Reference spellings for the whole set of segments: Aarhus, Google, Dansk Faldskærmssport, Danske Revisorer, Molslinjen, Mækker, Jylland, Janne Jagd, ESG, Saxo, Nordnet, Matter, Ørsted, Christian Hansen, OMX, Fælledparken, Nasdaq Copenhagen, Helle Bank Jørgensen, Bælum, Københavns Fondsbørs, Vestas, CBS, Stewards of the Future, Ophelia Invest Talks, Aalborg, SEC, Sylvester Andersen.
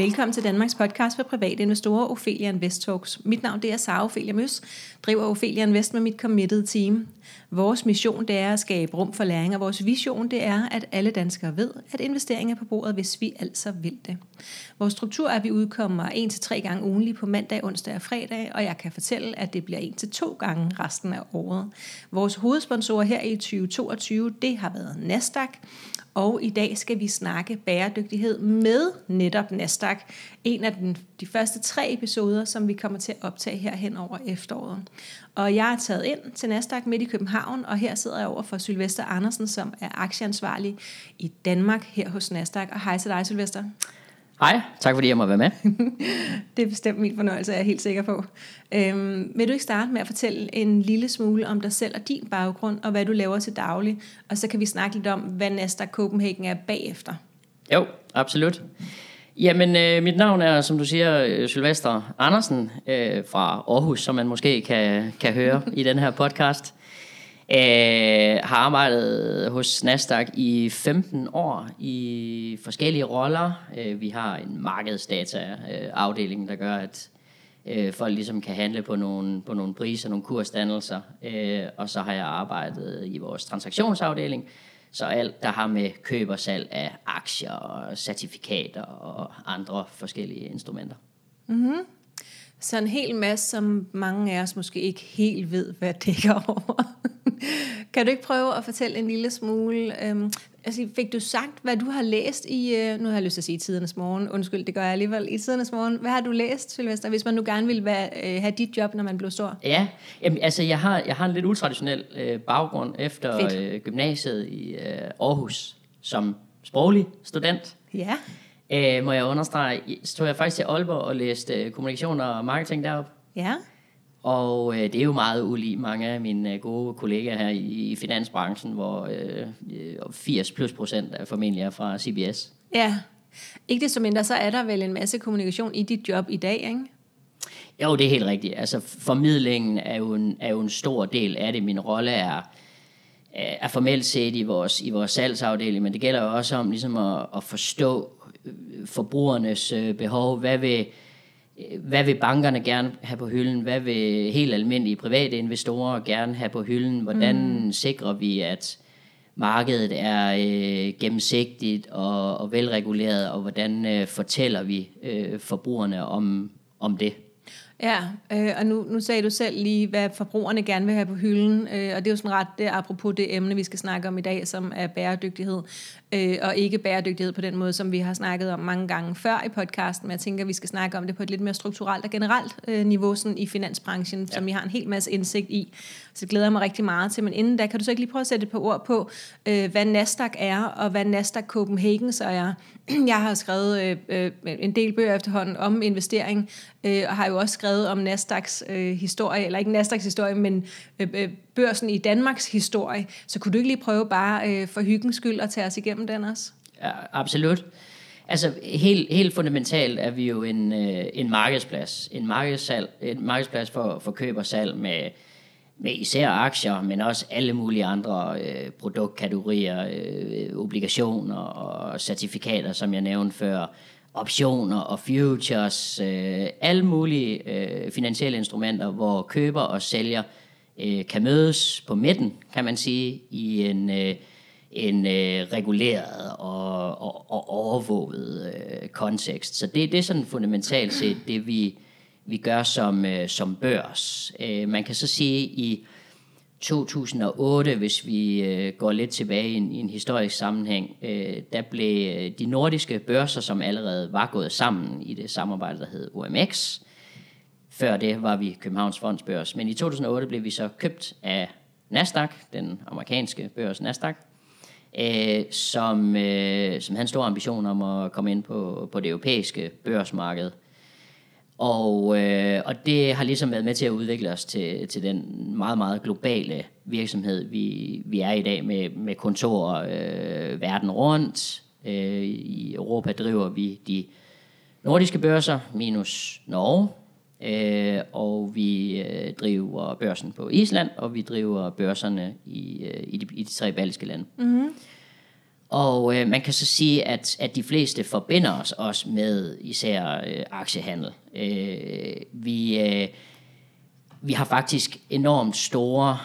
Velkommen til Danmarks podcast for private investorer, Ophelia Invest Talks. Mit navn det er Sara Ophelia Møs, driver Ophelia Invest med mit committed team. Vores mission det er at skabe rum for læring, og vores vision det er, at alle danskere ved, at investeringer er på bordet, hvis vi altså vil det. Vores struktur er, at vi udkommer 1-3 gange ugenlig på mandag, onsdag og fredag, og jeg kan fortælle, at det bliver 1-2 gange resten af året. Vores hovedsponsorer her i 2022, det har været Nasdaq. Og i dag skal vi snakke bæredygtighed med netop Nasdaq. En af de første 3 episoder, som vi kommer til at optage her hen over efteråret. Og jeg er taget ind til Nasdaq midt i København, og her sidder jeg over for Sylvester Andersen, som er aktieansvarlig i Danmark her hos Nasdaq. Og hej til dig, Sylvester. Hej, tak fordi jeg må være med. Det er bestemt min fornøjelse, jeg er helt sikker på. Vil du ikke starte med at fortælle en lille smule om dig selv og din baggrund, og hvad du laver til daglig, og så kan vi snakke lidt om, hvad Nasdaq Copenhagen er bagefter. Jo, absolut. Jamen, mit navn er, som du siger, Sylvester Andersen fra Aarhus, som man måske kan høre i den her podcast. Har arbejdet hos Nasdaq i 15 år i forskellige roller. Vi har en markedsdata-afdeling, der gør, at folk ligesom kan handle på nogle priser, nogle kursdannelser. Og så har jeg arbejdet i vores transaktionsafdeling. Så alt, der har med køb og salg af aktier og certifikater og andre forskellige instrumenter. Mm-hmm. Så en hel masse, som mange af os måske ikke helt ved, hvad dækker over. Kan du ikke prøve at fortælle en lille smule? Fik du sagt, hvad du har læst i, nu har jeg lyst til at sige Tidernes Morgen, undskyld, det gør jeg alligevel, i Tidernes Morgen. Hvad har du læst, Sylvester, hvis man nu gerne ville have dit job, når man blev stor? Ja, jeg har en lidt utraditionel baggrund efter gymnasiet i Aarhus som sproglig student. Ja. Må jeg understrege, så tog jeg faktisk til Aalborg og læste kommunikation og marketing deroppe. Ja. Og det er jo meget ulig mange af mine gode kollegaer her i finansbranchen, hvor 80+% formentlig er fra CBS. Ja, ikke desto mindre, så er der vel en masse kommunikation i dit job i dag, ikke? Jo, det er helt rigtigt. Altså formidlingen er jo en stor del af det. Min rolle er formelt set i vores salgsafdeling, men det gælder jo også om ligesom at forstå forbrugernes behov. Hvad vil bankerne gerne have på hylden? Hvad vil helt almindelige private investorer gerne have på hylden? Hvordan sikrer vi, at markedet er gennemsigtigt og velreguleret, og hvordan fortæller vi forbrugerne om det? Ja, og nu sagde du selv lige, hvad forbrugerne gerne vil have på hylden, og det er jo sådan ret apropos det emne, vi skal snakke om i dag, som er bæredygtighed, og ikke bæredygtighed på den måde, som vi har snakket om mange gange før i podcasten, men jeg tænker, vi skal snakke om det på et lidt mere strukturelt og generelt niveau sådan i finansbranchen, ja, som vi har en hel masse indsigt i, så det glæder jeg mig rigtig meget til, men inden da, kan du så ikke lige prøve at sætte et par ord på, hvad Nasdaq er, og hvad Nasdaq Copenhagen så er? Jeg har skrevet en del bøger efterhånden om investering, og har jo også skrevet om Nasdaqs historie, eller ikke Nasdaqs historie, men børsen i Danmarks historie. Så kunne du ikke lige prøve bare for hyggens skyld at tage os igennem den også? Ja, absolut. Altså helt fundamentalt er vi jo en markedsplads. En markedsplads for køb og salg med især aktier, men også alle mulige andre produktkategorier, obligationer og certifikater, som jeg nævnte før, optioner og futures, alle mulige finansielle instrumenter, hvor køber og sælger kan mødes på midten, kan man sige, i en reguleret og overvåget kontekst. Så det er sådan fundamentalt set det, vi gør som børs. Man kan så sige i 2008, hvis vi går lidt tilbage i en historisk sammenhæng, der blev de nordiske børser, som allerede var gået sammen i det samarbejde, der hed OMX. Før det var vi Københavns Fondsbørs, men i 2008 blev vi så købt af Nasdaq, den amerikanske børs Nasdaq, som havde en stor ambition om at komme ind på det europæiske børsmarked. Og det har ligesom været med til at udvikle os til den meget, meget globale virksomhed, vi er i dag med kontorer verden rundt. I Europa driver vi de nordiske børser, minus Norge. Og vi driver børsen på Island, og vi driver børserne i de 3 baltiske lande. Mm-hmm. Og man kan så sige, at de fleste forbinder os også med især aktiehandel. Vi har faktisk enormt store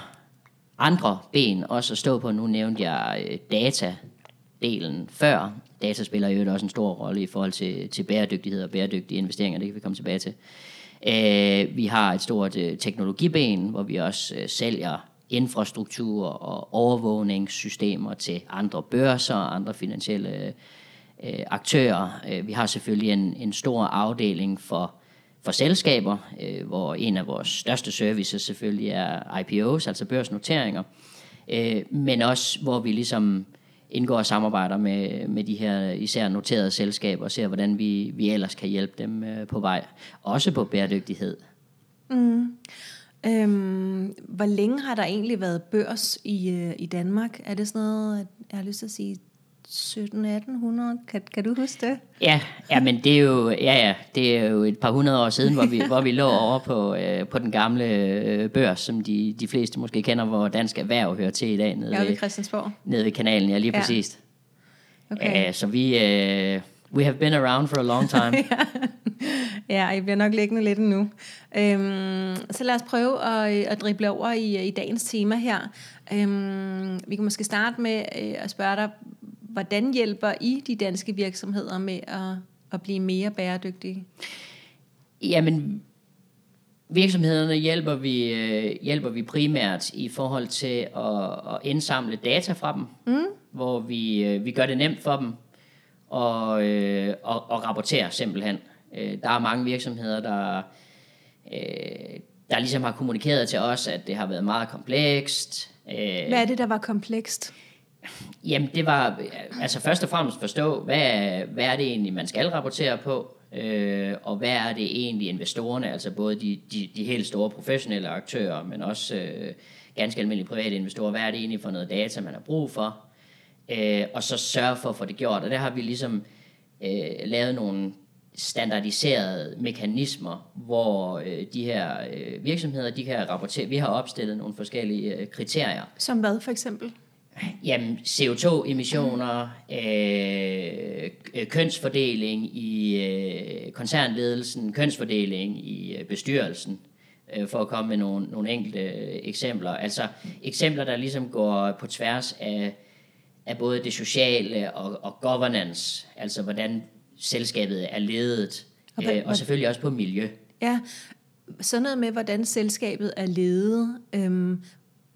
andre ben også at stå på. Nu nævnte jeg datadelen før. Data spiller jo også en stor rolle i forhold til bæredygtighed og bæredygtige investeringer. Det kan vi komme tilbage til. Vi har et stort teknologiben, hvor vi også sælger infrastruktur og overvågningssystemer til andre børser og andre finansielle aktører. Vi har selvfølgelig en stor afdeling for selskaber, hvor en af vores største services selvfølgelig er IPOs, altså børsnoteringer, men også hvor vi ligesom indgår og samarbejder med de her især noterede selskaber og ser, hvordan vi ellers kan hjælpe dem på vej, også på bæredygtighed. Mm. Hvor længe har der egentlig været børs i Danmark? Er det sådan noget, jeg har lyst til at sige 1700-1800? Kan du huske det? Ja, men det er jo et par hundrede år siden, hvor vi lå over på den gamle børs, som de fleste måske kender, hvor Dansk Erhverv hører til i dag nede ved Christiansborg, nede ved kanalen, ja, lige præcis. Okay. Så vi we have been around for a long time. Ja, I bliver nok liggende lidt endnu. Så lad os prøve at drible over i dagens tema her. Vi kan måske starte med at spørge dig, hvordan hjælper I de danske virksomheder med at blive mere bæredygtige? Jamen, virksomhederne hjælper vi primært i forhold til at indsamle data fra dem, hvor vi gør det nemt for dem og rapportere simpelthen. Der er mange virksomheder, der ligesom har kommunikeret til os, at det har været meget komplekst. Hvad er det, der var komplekst? Jamen, det var altså først og fremmest forstå, hvad er det egentlig, man skal rapportere på, og hvad er det egentlig investorerne, altså både de helt store professionelle aktører, men også ganske almindelige private investorer, hvad er det egentlig for noget data, man har brug for, og så sørge for at få det gjort. Og der har vi ligesom lavet nogle standardiserede mekanismer, hvor de her virksomheder, de kan rapportere. Vi har opstillet nogle forskellige kriterier. Som hvad for eksempel? Jamen CO2-emissioner, kønsfordeling i koncernledelsen, kønsfordeling i bestyrelsen, for at komme med nogle enkelte eksempler. Altså eksempler, der ligesom går på tværs af både det sociale og governance, altså hvordan selskabet er ledet, og selvfølgelig også på miljø. Ja, sådan noget med, hvordan selskabet er ledet.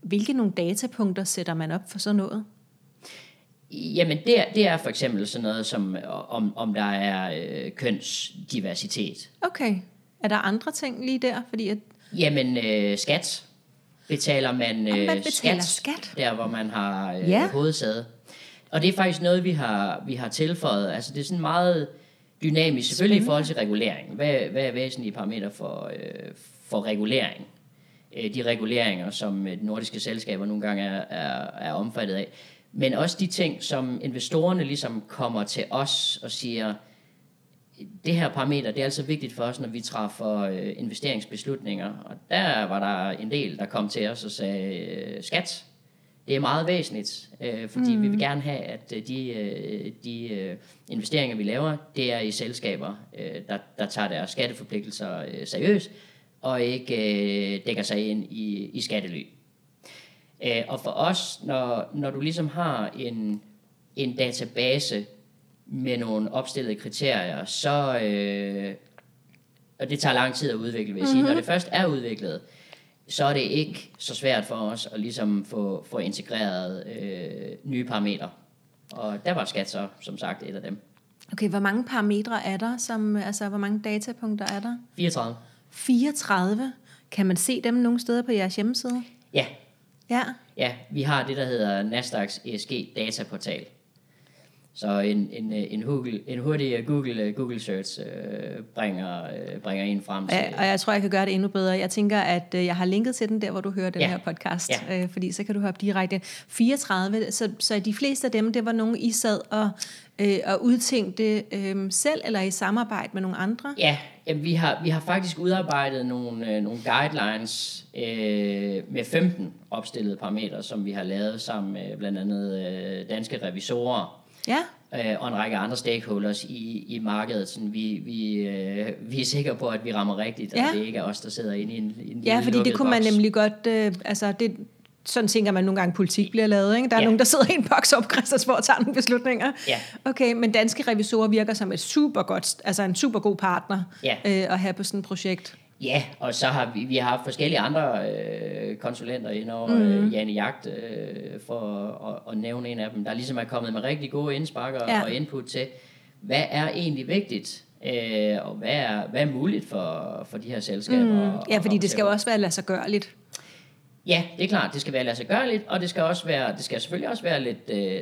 Hvilke nogle datapunkter sætter man op for sådan noget? Jamen, det er for eksempel sådan noget som, om der er kønsdiversitet. Okay. Er der andre ting lige der? Fordi Jamen, skat. Betaler man skat, der hvor man har hovedsæde? Og det er faktisk noget, vi har tilføjet. Altså, det er sådan meget dynamisk, selvfølgelig i forhold til regulering. Hvad er væsentlige parametre for regulering? De reguleringer, som nordiske selskaber nogle gange er omfattet af. Men også de ting, som investorerne ligesom kommer til os og siger, det her parameter, det er altså vigtigt for os, når vi træffer investeringsbeslutninger. Og der var der en del, der kom til os og sagde, skat. Det er meget væsentligt, fordi vi vil gerne have, at de investeringer, vi laver, det er i selskaber, der tager deres skatteforpligtelser seriøst, og ikke dækker sig ind i skattely. Og for os, når du ligesom har en database med nogle opstillede kriterier, så, og det tager lang tid at udvikle, vil jeg sige, når det først er udviklet, så er det ikke så svært for os at ligesom få integreret nye parametre. Og der var skat så, som sagt, et af dem. Okay, hvor mange parametre er der? Hvor mange datapunkter er der? 34. 34? Kan man se dem nogle steder på jeres hjemmeside? Ja, vi har det, der hedder Nasdaqs ESG dataportal. Så en hurtig Google search bringer en frem til. Ja, og jeg tror, jeg kan gøre det endnu bedre. Jeg tænker, at jeg har linket til den der, hvor du hører den her podcast. Ja. Fordi så kan du hoppe direkte. 34, så de fleste af dem, det var nogen, I sad og udtænkte selv, eller i samarbejde med nogle andre? Ja, vi har faktisk udarbejdet nogle guidelines med 15 opstillede parametre, som vi har lavet sammen med blandt andet Danske Revisorer. ja. Og en række andre stakeholders i markedet. Sådan, vi er sikre på, at vi rammer rigtigt, og det ikke er os, der sidder inde i en ja, fordi det kunne box. Man nemlig godt... Sådan tænker man nogle gange, politik bliver lavet. Ikke? Der er nogen, der sidder i en boks op på Christiansborg og tager nogle beslutninger. Ja. Okay, men Danske Revisorer virker som en super god partner at have på sådan et projekt. Ja, og så har vi har forskellige andre konsulenter indover, Janne Jagd, for at nævne en af dem, der ligesom er kommet med rigtig gode indsparker og input til, hvad er egentlig vigtigt, og hvad er muligt for de her selskaber. Ja, fordi det skal jo også være ladsiggørligt. Ja, det er klart, det skal være ladsiggørligt, og det skal selvfølgelig også være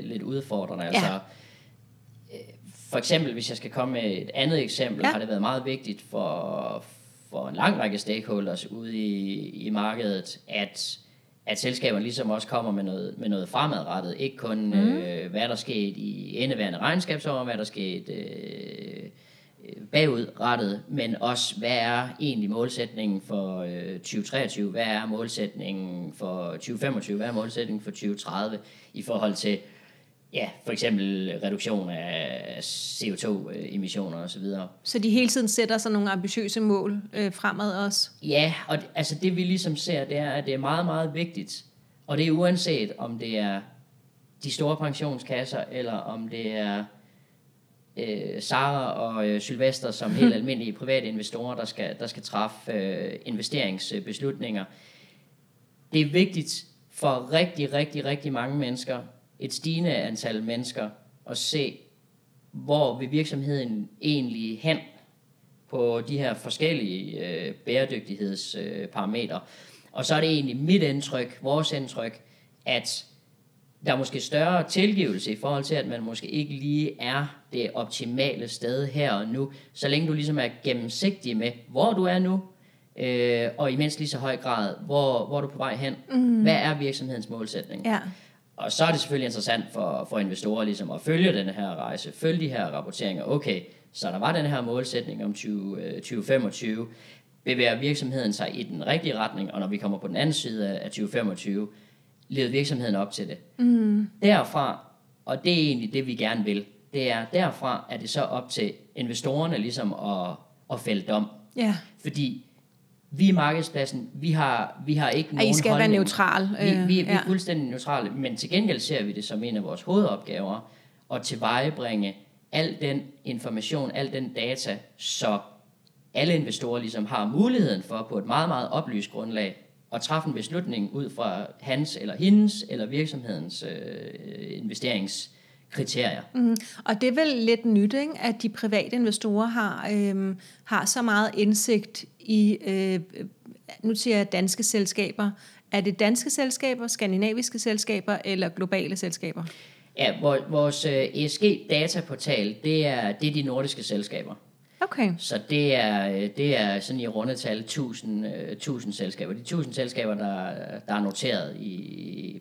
lidt udfordrende. Ja. Altså, for eksempel, hvis jeg skal komme med et andet eksempel, har det været meget vigtigt for en lang række stakeholders ude i markedet, at selskaberne ligesom også kommer med noget fremadrettet. Ikke kun hvad der skete i indeværende regnskabsår, hvad der skete bagudrettet, men også, hvad er egentlig målsætningen for 2023, hvad er målsætningen for 2025, hvad er målsætningen for 2030 i forhold til, for eksempel reduktion af CO2-emissioner osv. Så de hele tiden sætter sig nogle ambitiøse mål fremad også? Ja, og altså det vi ligesom ser, det er, at det er meget, meget vigtigt, og det er uanset om det er de store pensionskasser, eller om det er Sara og Sylvester som helt almindelige private investorer, der skal træffe investeringsbeslutninger. Det er vigtigt for rigtig, rigtig, rigtig mange mennesker, et stigende antal mennesker, at se, hvor vil virksomheden egentlig hen på de her forskellige bæredygtighedsparametre. Og så er det egentlig mit indtryk, vores indtryk, at der er måske større tilgivelse i forhold til, at man måske ikke lige er det optimale sted her og nu, så længe du ligesom er gennemsigtig med, hvor du er nu, og i mindst lige så høj grad, hvor du er på vej hen. Hvad er virksomhedens målsætning? Ja. Og så er det selvfølgelig interessant for investorer ligesom at følge den her rejse, følge de her rapporteringer. Okay, så der var den her målsætning om 2025. Bevæger virksomheden sig i den rigtige retning, og når vi kommer på den anden side af 2025, levede virksomheden op til det. Derfra, og det er egentlig det, vi gerne vil, det er derfra, at det så op til investorerne ligesom at fælde dom. Yeah. Fordi vi i markedspladsen, vi har ikke nogen holdning. I skal være neutral. Vi er fuldstændig neutrale, men til gengæld ser vi det som en af vores hovedopgaver, at tilvejebringe al den information, al den data, så alle investorer ligesom har muligheden for på et meget, meget oplyst grundlag, og træffe en beslutning ud fra hans eller hendes eller virksomhedens investeringskriterier. Og det er vel lidt nyt, ikke? At de private investorer har så meget indsigt i, nu siger jeg danske selskaber. Er det danske selskaber, skandinaviske selskaber eller globale selskaber? Ja, vores ESG-dataportal, det er de nordiske selskaber. Okay. Så det er sådan i rundetal 1000 selskaber. De 1000 selskaber, der er noteret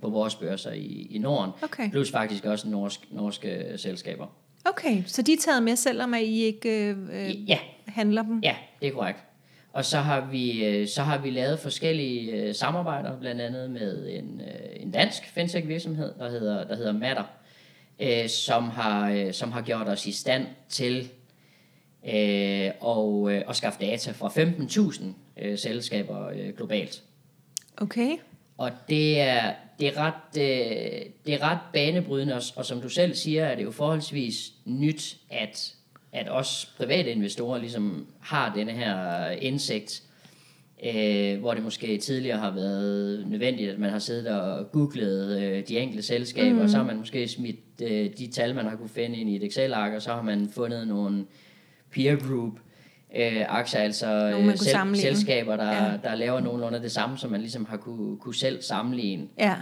på vores børser i Norden, plus faktisk også norske selskaber. Okay, så de er taget med, selvom I ikke handler dem? Ja, det er korrekt. Og så har vi lavet forskellige samarbejder, blandt andet med en dansk fintech-virksomhed, der hedder Matter, som har gjort os i stand til og skaffe data fra 15.000 selskaber globalt. Okay. Og det er ret banebrydende, og som du selv siger, er det jo forholdsvis nyt, at også private investorer ligesom har denne her indsigt, hvor det måske tidligere har været nødvendigt, at man har siddet og googlet de enkelte selskaber, og så har man måske smidt de tal, man har kunne finde ind i et Excel-ark, og så har man fundet nogle peer group aktier, altså selskaber, der laver nogenlunde det samme, som man ligesom har kunne selv sammenligne. Ja.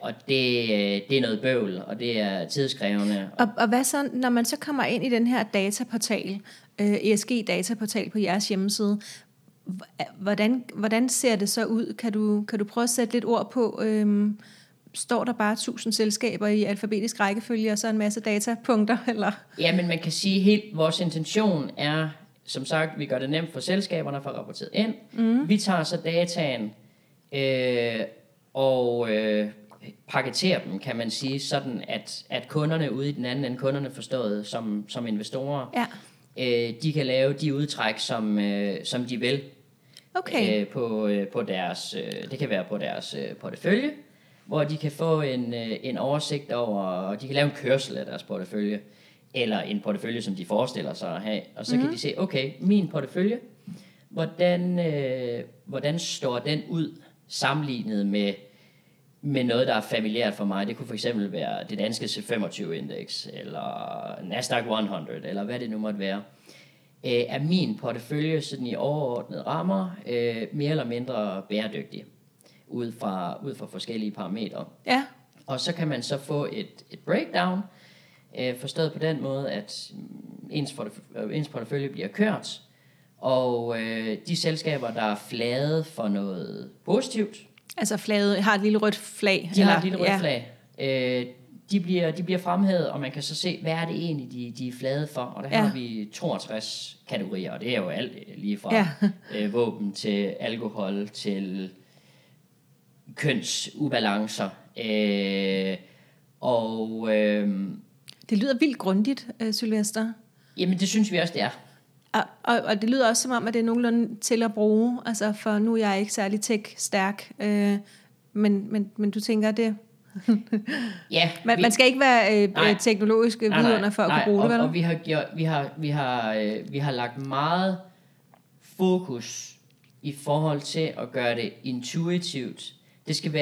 Og det er noget bøvl, og det er tidskrævende. Og hvad så, når man så kommer ind i den her dataportal, ESG-dataportal på jeres hjemmeside, hvordan ser det så ud? Kan du prøve at sætte lidt ord på... Står der bare 1000 selskaber i alfabetisk rækkefølge, og så en masse datapunkter, eller? Ja, men man kan sige helt, vores intention er, som sagt, vi gør det nemt for selskaberne at få rapporteret ind. Vi tager så dataen, paketere dem, kan man sige, sådan at kunderne ude i den anden end kunderne forstået som investorer, ja. De kan lave de udtræk, som de vil. Okay. På deres, det kan være på deres portefølje, hvor de kan få en oversigt over, og de kan lave en kørsel af deres portefølje, eller en portefølje, som de forestiller sig at have, og så kan de se, okay, min portefølje, hvordan står den ud sammenlignet med noget, der er familiært for mig. Det kunne for eksempel være det danske C25-indeks, eller Nasdaq 100, eller hvad det nu måtte være. Er min portefølje sådan i overordnede rammer mere eller mindre bæredygtig ud fra forskellige parametre. Ja. Og så kan man så få et breakdown, forstået på den måde, at ens portefølje bliver kørt, og de selskaber, der er flade for noget positivt. Altså flade, har et lille rødt flag. De har et lille rødt flag. De bliver fremhævet, og man kan så se, hvad er det egentlig, de er flade for. Og der har vi 62 kategorier, og det er jo alt lige fra våben til alkohol, til kønsubalancer. Det lyder vildt grundigt, Sylvester. Jamen, det synes vi også, det er. Og det lyder også som om, at det er nogenlunde til at bruge, altså for nu er jeg ikke særlig tech-stærk, men du tænker det... ja, man skal ikke være teknologisk vidunder for at kunne bruge det, vel? Og vi har lagt meget fokus i forhold til at gøre det intuitivt. Det skal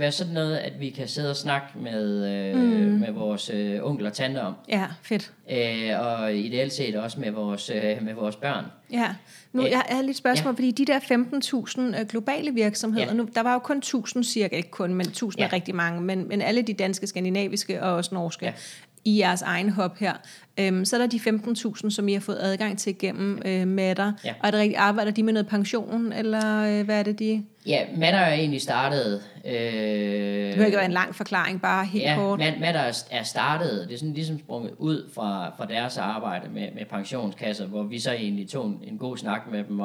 være sådan noget, at vi kan sidde og snakke med vores onkel og tante om. Ja, fedt. Og ideelt set også med vores børn. Ja. Nu jeg har lige et spørgsmål, fordi de der 15.000 globale virksomheder, nu der var jo kun 1.000 cirka, ikke kun, men 1.000 er rigtig mange, men alle de danske, skandinaviske og også norske i jeres egen hub her. Så er der de 15.000, som I har fået adgang til gennem Matter. Ja. Og er det rigtigt, arbejder de med noget pension, eller hvad er det de... Ja, Matter er egentlig startet... Det kan ikke være en lang forklaring, bare helt kort. Ja, Matter er startet, det er sådan ligesom sprunget ud fra deres arbejde med pensionskasser, hvor vi så egentlig tog en god snak med dem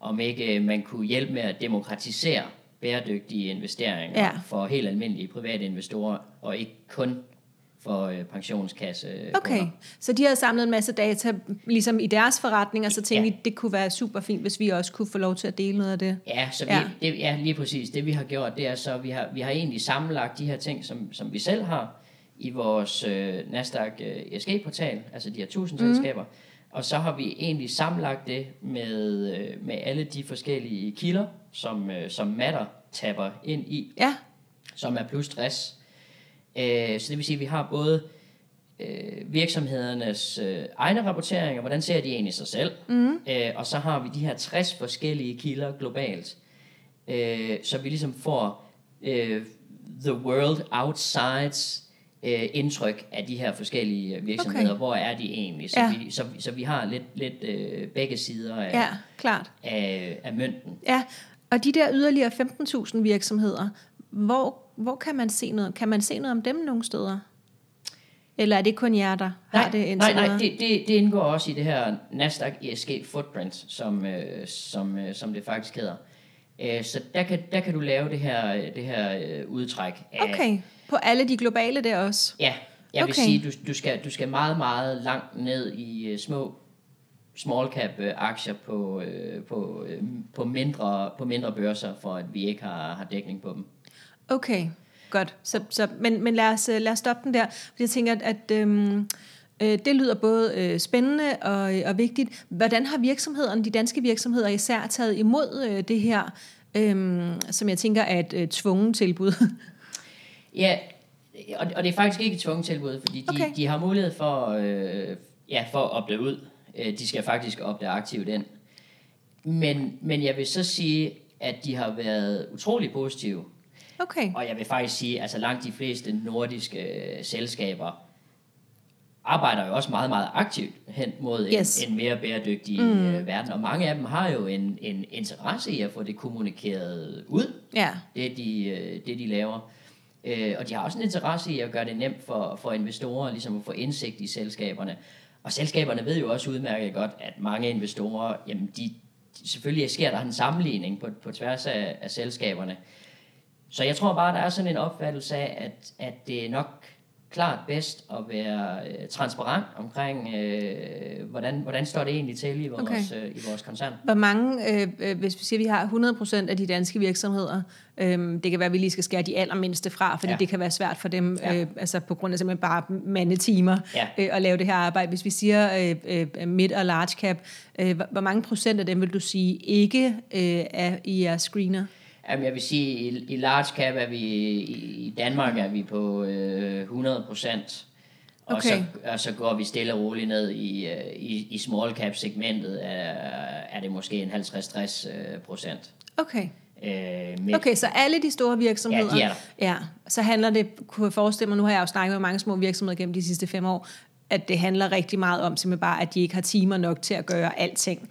om ikke man kunne hjælpe med at demokratisere bæredygtige investeringer for helt almindelige private investorer, og ikke kun for pensionskasse. Okay, så de havde samlet en masse data ligesom i deres forretning, og så tænkte vi, det kunne være super fint, hvis vi også kunne få lov til at dele noget af det. Ja, så lige præcis. Det vi har gjort, det er så, at vi har egentlig sammenlagt de her ting, som vi selv har i vores Nasdaq ESG-portal, altså de her 1000 selskaber, og så har vi egentlig sammenlagt det med alle de forskellige kilder, som Matter tapper ind i, som er plus 60. Så det vil sige, at vi har både virksomhedernes egne rapporteringer, hvordan ser de egentlig sig selv, og så har vi de her 60 forskellige kilder globalt, så vi ligesom får the world outsides indtryk af de her forskellige virksomheder, hvor er de egentlig, så vi har lidt begge sider af mønten. Ja, og de der yderligere 15.000 virksomheder, hvor kan man se noget? Kan man se noget om dem nogle steder? Eller er det kun jer, der har det indtil? Nej, det indgår også i det her Nasdaq ESG Footprint, som det faktisk hedder. Så der kan du lave det her udtræk. Okay, på alle de globale der også? Ja, jeg vil sige, du skal meget, meget langt ned i small cap aktier på mindre børser, for at vi ikke har dækning på dem. Okay, godt. Men lad os stoppe den der. Jeg tænker, at det lyder både spændende og vigtigt. Hvordan har de danske virksomheder især taget imod det her, som jeg tænker er et tvunget tilbud? Ja, og det er faktisk ikke et tvunget tilbud, fordi de har mulighed for at opdage ud. De skal faktisk opdage aktivt ind. Men jeg vil så sige, at de har været utrolig positive. Okay. Og jeg vil faktisk sige, altså langt de fleste nordiske selskaber arbejder jo også meget, meget aktivt hen mod en mere bæredygtig verden. Og mange af dem har jo en interesse i at få det kommunikeret ud, det de laver. Og de har også en interesse i at gøre det nemt for investorer ligesom at få indsigt i selskaberne. Og selskaberne ved jo også udmærket godt, at mange investorer, jamen selvfølgelig sker der en sammenligning på tværs af selskaberne. Så jeg tror bare, der er sådan en opfattelse af, at det er nok klart bedst at være transparent omkring, hvordan står det egentlig til i vores, i vores koncern. Hvor mange, hvis vi siger, at vi har 100% af de danske virksomheder, det kan være, at vi lige skal skære de allermindste fra, fordi det kan være svært for dem, altså på grund af simpelthen bare mandetimer, at lave det her arbejde. Hvis vi siger mid- og large cap, hvor mange procent af dem vil du sige ikke er i jeres screener? Jamen, jeg vil sige, i large cap er vi i Danmark er vi på 100%, og, så går vi stille og roligt ned i small cap segmentet er det måske en 50-60%. Okay. Så alle de store virksomheder, de er der. Ja, så handler det, kunne jeg forestille mig, nu har jeg jo snakket med mange små virksomheder gennem de sidste 5 år, at det handler rigtig meget om simpelthen bare, at de ikke har timer nok til at gøre alting.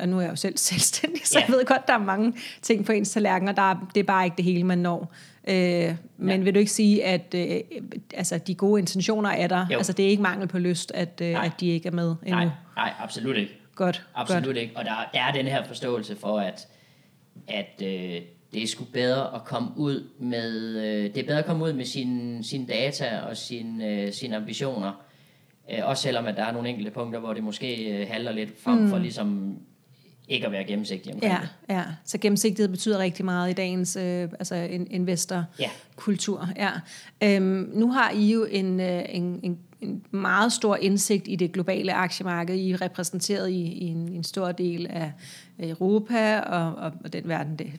Og nu er jeg jo selv selvstændig, så jeg ved godt, der er mange ting på ens tallerken, og det er bare ikke det hele, man når. Men vil du ikke sige, at altså, de gode intentioner er der? Jo. Altså, det er ikke mangel på lyst, at de ikke er med endnu? Nej, absolut ikke. Godt. Absolut ikke. Og der er den her forståelse for, at det er sgu bedre at komme ud med, sine data og sine ambitioner, også selvom at der er nogle enkelte punkter, hvor det måske halter lidt frem for ligesom ikke at være gennemsigtig omkring det. Ja, så gennemsigtighed betyder rigtig meget i dagens investorkultur. Ja. Nu har I jo en meget stor indsigt i det globale aktiemarked. I er repræsenteret i en stor del af Europa og den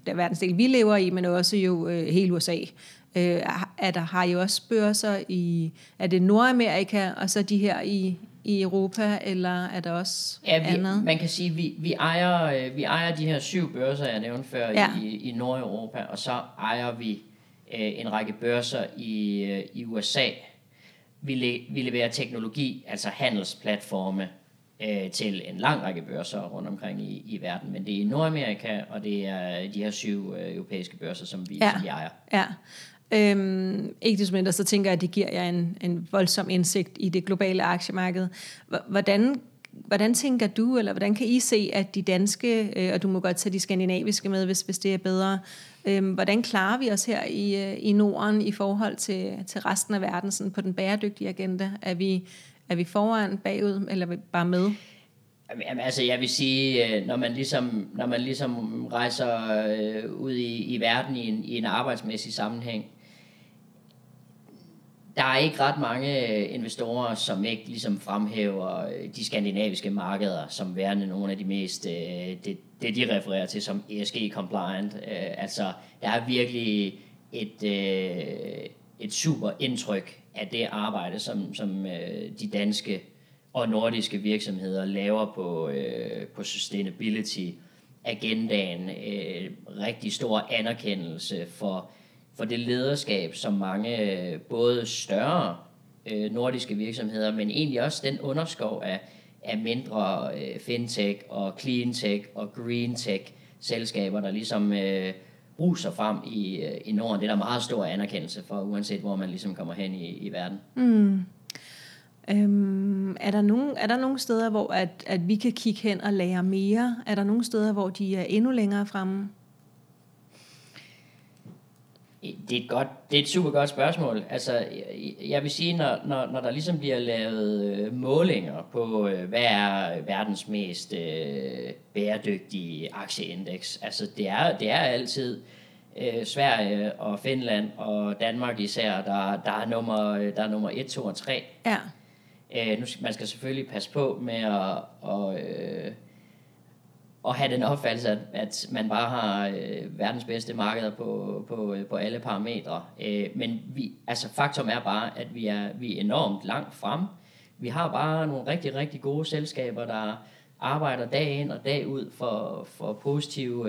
verdensdel, vi lever i, men også jo hele USA. Har I også børser er det Nordamerika, og så de her i Europa, eller er der også andet? Man kan sige, at vi ejer de her 7 børser, jeg nævnte før, i Nordeuropa, og så ejer vi en række børser i USA. Vi leverer teknologi, altså handelsplatforme, til en lang række børser rundt omkring i verden, men det er i Nordamerika, og det er de her 7 europæiske børser, som vi ejer. Ja. Ikke desto mindre, så tænker jeg, at det giver jer en voldsom indsigt i det globale aktiemarked. Hvordan tænker du, eller hvordan kan I se, at de danske, og du må godt tage de skandinaviske med, hvis det er bedre, hvordan klarer vi os her i Norden i forhold til resten af verden sådan på den bæredygtige agenda? Er vi foran, bagud, eller er vi bare med? Jamen, altså, jeg vil sige, når man ligesom rejser ud i verden i en arbejdsmæssig sammenhæng, der er ikke ret mange investorer, som ikke ligesom fremhæver de skandinaviske markeder som værende nogle af de mest, det de refererer til som ESG-compliant. Altså, der er virkelig et super indtryk af det arbejde, som de danske og nordiske virksomheder laver på sustainability-agendaen. Rigtig stor anerkendelse for det lederskab, som mange både større nordiske virksomheder, men egentlig også den underskov af mindre fintech og cleantech og greentech-selskaber, der ligesom bruser frem i Norden. Det er der meget stor anerkendelse for, uanset hvor man ligesom kommer hen i verden. Mm. Er der nogle steder, hvor at vi kan kigge hen og lære mere? Er der nogle steder, hvor de er endnu længere fremme? Det er et super godt spørgsmål. Altså, jeg vil sige, når der ligesom bliver lavet målinger på, hvad er verdens mest bæredygtige aktieindeks. Altså, det er altid Sverige og Finland og Danmark især, der er nummer 1, 2 og 3. Ja. Man skal selvfølgelig passe på med at have den opfattelse, at man bare har verdens bedste markeder på alle parametre. Men faktum er bare, at vi er enormt langt frem. Vi har bare nogle rigtig, rigtig gode selskaber, der arbejder dag ind og dag ud for positiv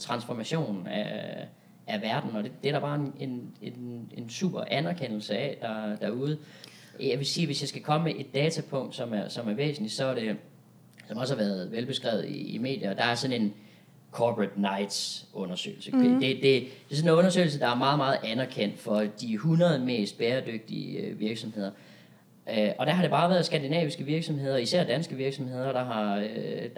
transformation af verden. Og det er der bare en super anerkendelse af derude. Jeg vil sige, at hvis jeg skal komme med et datapunkt, som er væsentligt, så er det, som også har været velbeskrevet i medier, der er sådan en Corporate Knights undersøgelse. Mm-hmm. Det er sådan en undersøgelse, der er meget, meget anerkendt for de 100 mest bæredygtige virksomheder. Og der har det bare været skandinaviske virksomheder, især danske virksomheder, der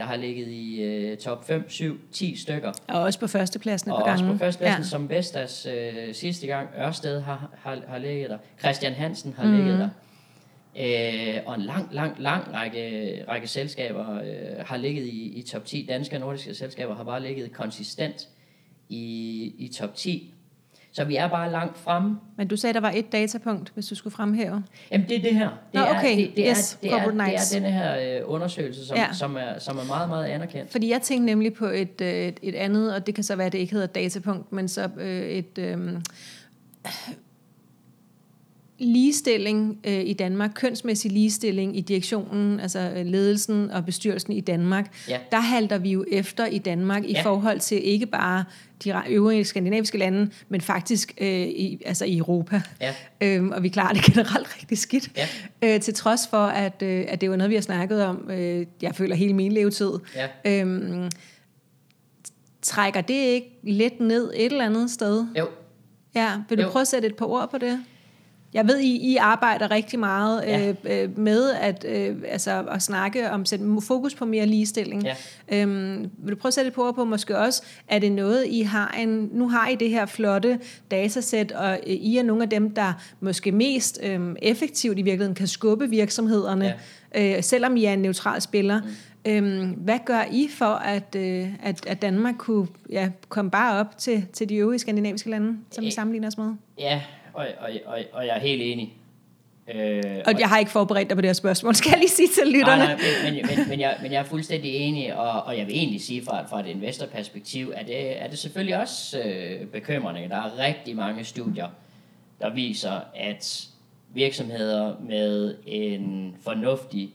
har ligget i top 5, 7, 10 stykker. Og også på førstepladsen et par gange. Og også på førstepladsen, ja. Som Vestas sidste gang. Ørsted har ligget der. Christian Hansen har ligget der. Og en lang række selskaber har ligget i top 10. Danske og nordiske selskaber har bare ligget konsistent i top 10. Så vi er bare langt fremme. Men du sagde, der var et datapunkt, hvis du skulle fremhæve. Jamen, det er det her. Det er den her undersøgelse, som er meget, meget anerkendt. Fordi jeg tænkte nemlig på et andet, og det kan så være, at det ikke hedder datapunkt, men så ligestilling i Danmark, kønsmæssig ligestilling i direktionen, altså ledelsen og bestyrelsen i Danmark, der halter vi jo efter i Danmark i forhold til ikke bare de øvrige skandinaviske lande, men faktisk i Europa. Ja. Og vi klarer det generelt rigtig skidt. Ja. Til trods for, at det var noget, vi har snakket om, jeg føler hele min levetid. Ja. Trækker det ikke lidt ned et eller andet sted? Jo. Ja, vil du prøve at sætte et par ord på det? Jeg ved, I arbejder rigtig meget med at snakke om, sætte fokus på mere ligestilling. Ja. Vil du prøve at sætte et par ord på måske også, er det noget, I har nu har I det her flotte datasæt, og I er nogle af dem, der måske mest effektivt i virkeligheden kan skubbe virksomhederne, selvom I er en neutral spiller. Hvad gør I for, at Danmark kunne komme bare op til de øvrige skandinaviske lande, som vi sammenligner os med? Ja, og jeg er helt enig. Og jeg har ikke forberedt dig på det her spørgsmål, skal jeg lige sige til lytterne. Men jeg er fuldstændig enig, og jeg vil egentlig sige fra et investorperspektiv, at det selvfølgelig også bekymrende. Der er rigtig mange studier, der viser, at virksomheder med en fornuftig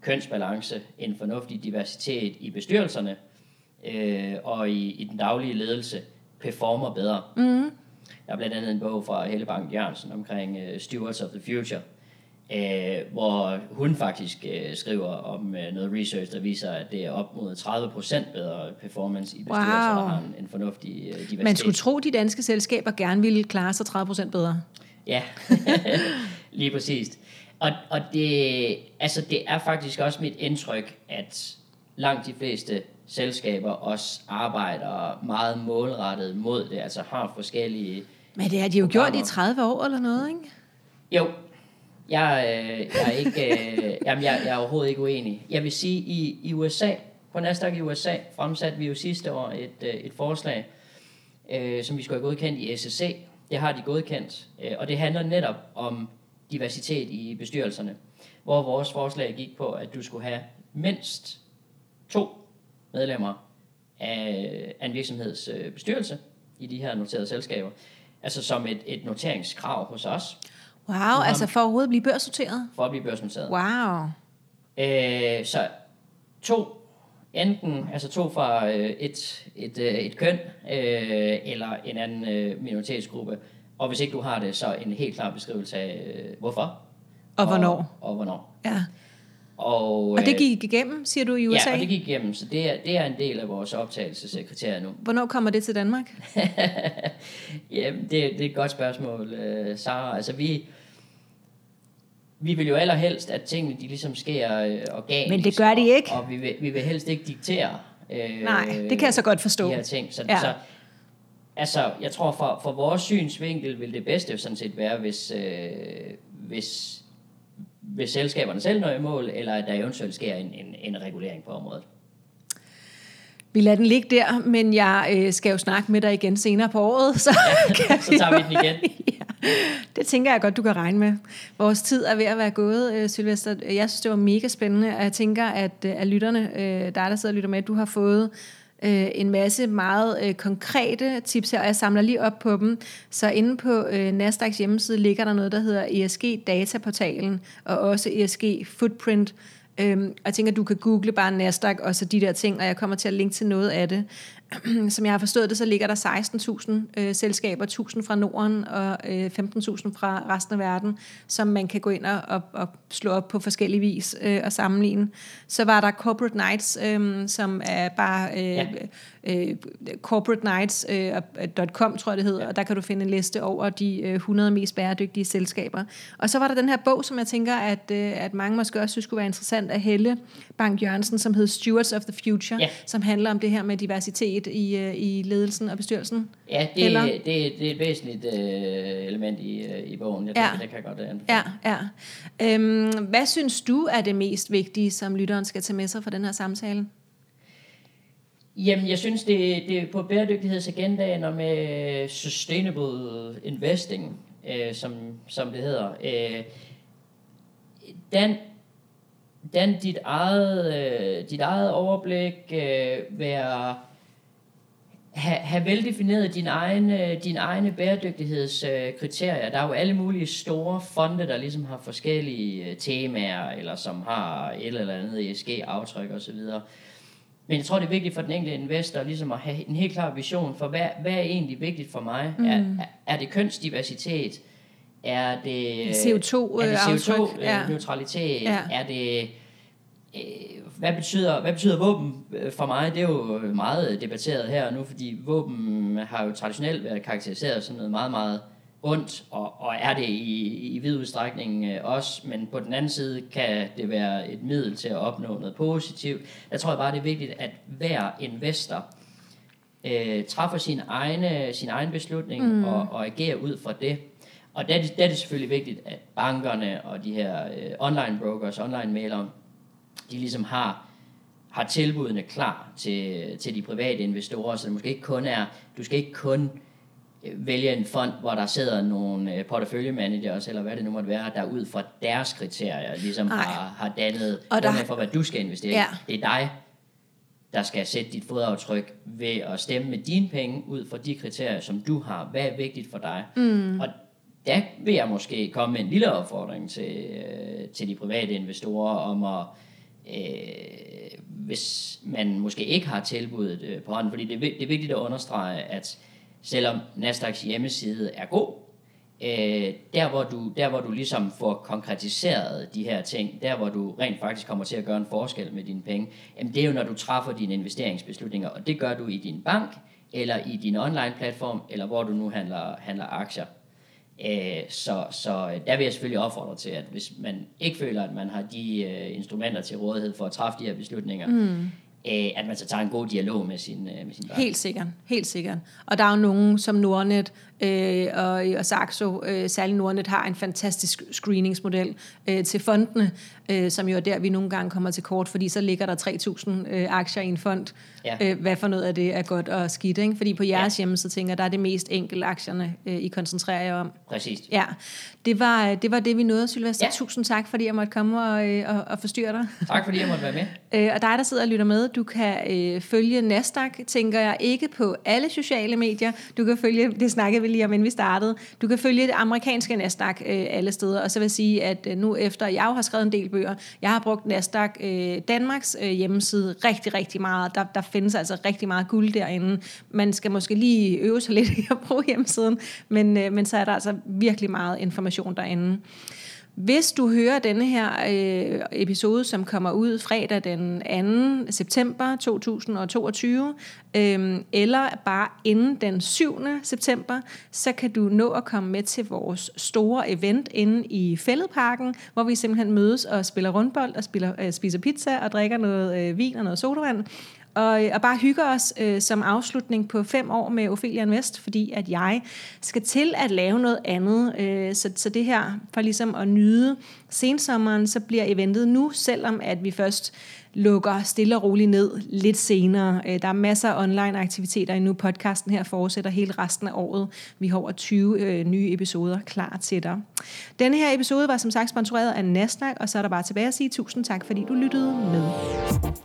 kønsbalance, en fornuftig diversitet i bestyrelserne og i den daglige ledelse, performer bedre. Mm. Der er blandt andet en bog fra Helle Bank Jørgensen omkring Stewards of the Future, hvor hun faktisk skriver om noget research, der viser, at det er op mod 30% bedre performance i bestyrelser, der har en fornuftig diversitet. Man skulle tro, de danske selskaber gerne ville klare sig 30% bedre. Ja, lige præcist. Og det er faktisk også mit indtryk, at langt de fleste selskaber også arbejder meget målrettet mod det, altså har forskellige... Men det har de jo gjort i 30 år eller noget, ikke? Jo, jeg er ikke... jeg er overhovedet ikke uenig. Jeg vil sige, i USA, på Nasdaq i USA, fremsatte vi jo sidste år et forslag, som vi skulle have godkendt i SEC. Det har de godkendt, og det handler netop om diversitet i bestyrelserne, hvor vores forslag gik på, at du skulle have mindst 2 medlemmer af en virksomheds bestyrelse i de her noterede selskaber. Altså som et noteringskrav hos os. Wow, altså for overhovedet at blive børsnoteret? For at blive børsnoteret. Wow. Så 2, enten altså 2 fra et køn, eller en anden minoritetsgruppe. Og hvis ikke du har det, så en helt klar beskrivelse af hvorfor. Og hvornår. Ja. Og det gik igennem, siger du, i USA? Ja, og det gik igennem, så det er en del af vores optagelseskriterier nu. Hvornår kommer det til Danmark? Jamen, det er et godt spørgsmål, Sara. Altså, vi vil jo allerhelst, at tingene de ligesom sker organisk. Men det gør de ikke. Og vi vil helst ikke diktere nej, det kan jeg så godt forstå. De her ting. Så, altså, jeg tror, fra vores synsvinkel vil det bedste sådan set være, hvis selskaberne selv når i mål, eller at der eventuelt sker en regulering på området. Vi lader den ligge der, men jeg skal jo snakke med dig igen senere på året. Så tager vi den igen. Ja, det tænker jeg godt, du kan regne med. Vores tid er ved at være gået, Sylvester. Jeg synes, det var mega spændende, og jeg tænker, at lytterne, der sidder og lytter med, du har fået en masse meget konkrete tips her, og jeg samler lige op på dem. Så inde på Nasdaqs hjemmeside ligger der noget, der hedder ESG-dataportalen, og også ESG-footprint. Og jeg tænker, at du kan google bare Nasdaq og så de der ting, og jeg kommer til at linke til noget af det. som jeg har forstået det, så ligger der 16.000 selskaber, 1.000 fra Norden og 15.000 fra resten af verden, som man kan gå ind og slå op på forskellige vis og sammenligne. Så var der Corporate Knights, som er bare corporateknights.com, tror jeg det hedder, og der kan du finde en liste over de 100 mest bæredygtige selskaber. Og så var der den her bog, som jeg tænker, at mange måske også synes kunne være interessant, af Helle Bank Jørgensen, som hedder Stewards of the Future, som handler om det her med diversitet i ledelsen og bestyrelsen. Ja, det er et væsentligt element i bogen. Jeg tænker, det kan jeg godt anbefale. Ja. Hvad synes du er det mest vigtige, som lytteren skal tage med sig fra den her samtale? Jamen, jeg synes, det er på bæredygtighedsagendaen og med sustainable investing, som det hedder. Dan dit eget overblik, være have veldefineret dine egne bæredygtighedskriterier. Der er jo alle mulige store fonde, der ligesom har forskellige temaer, eller som har et eller andet ESG-aftryk osv. Men jeg tror, det er vigtigt for den enkelte investor ligesom at have en helt klar vision for, hvad er egentlig vigtigt for mig? Mm. Er det kønsdiversitet? Er det CO2-neutralitet? Ja. Er det... Hvad betyder våben for mig? Det er jo meget debatteret her nu, fordi våben har jo traditionelt været karakteriseret som noget meget, meget ondt, og er det i vid udstrækning også, men på den anden side kan det være et middel til at opnå noget positivt. Der tror jeg bare, det er vigtigt, at hver investor træffer sin egen beslutning og agerer ud fra det. Og der er det selvfølgelig vigtigt, at bankerne og de her online brokers, online mailere, de ligesom har tilbudene klar til de private investorer, så det måske ikke kun er, du skal ikke kun vælge en fond, hvor der sidder nogle porteføljemanagers, eller hvad det nu måtte være, der ud fra deres kriterier ligesom har dannet grundlag for, hvad du skal investere i. Ja. Det er dig, der skal sætte dit fodaftryk ved at stemme med dine penge ud fra de kriterier, som du har. Hvad er vigtigt for dig? Mm. Og der vil jeg måske komme med en lille opfordring til de private investorer om at hvis man måske ikke har tilbuddet på hånden, fordi det er vigtigt at understrege, at selvom Nasdaqs hjemmeside er god, der hvor du ligesom får konkretiseret de her ting, der hvor du rent faktisk kommer til at gøre en forskel med dine penge, jamen det er jo når du træffer dine investeringsbeslutninger, og det gør du i din bank, eller i din online platform, eller hvor du nu handler aktier. Så der vil jeg selvfølgelig opfordre til, at hvis man ikke føler, at man har de instrumenter til rådighed for at træffe de her beslutninger, at man så tager en god dialog med sin børn. Helt sikkert. Og der er jo nogen som Nordnet og Saxo, særligt Nordnet, har en fantastisk screeningsmodel til fondene, som jo er der, vi nogle gange kommer til kort, fordi så ligger der 3.000 aktier i en fond. Ja. Hvad for noget af det er godt og skidt, ikke? Fordi på jeres hjemmeside tænker, der er det mest enkelte aktierne, I koncentrerer jer om. Præcis. Ja. Det var det, vi nåede, Sylvester. Ja. Tusind tak, fordi jeg måtte komme og forstyrre dig. Tak, fordi jeg måtte være med. Og dig, der sidder og lytter med, du kan følge Nasdaq, tænker jeg, ikke på alle sociale medier. Du kan følge, det snakkede vi lige om, inden vi startede, du kan følge det amerikanske Nasdaq alle steder, og så vil jeg sige, at nu efter, jeg har skrevet en del bøger, jeg har brugt Nasdaq Danmarks hjemmeside rigtig, rigtig meget. Der findes altså rigtig meget guld derinde. Man skal måske lige øve sig lidt i at bruge hjemmesiden, men så er der altså virkelig meget information derinde. Hvis du hører denne her episode, som kommer ud fredag den 2. september 2022, eller bare inden den 7. september, så kan du nå at komme med til vores store event inde i Fælledparken, hvor vi simpelthen mødes og spiller rundbold og spiser pizza og drikker noget vin og noget sodavand. Og bare hygge os som afslutning på 5 år med Ophelia Invest, fordi at jeg skal til at lave noget andet. Så det her, for ligesom at nyde sensommeren, så bliver eventet nu, selvom at vi først lukker stille og roligt ned lidt senere. Der er masser af online aktiviteter endnu. Podcasten her fortsætter hele resten af året. Vi har over 20 nye episoder klar til dig. Denne her episode var som sagt sponsoreret af Nasdaq, og så er der bare tilbage at sige tusind tak, fordi du lyttede med.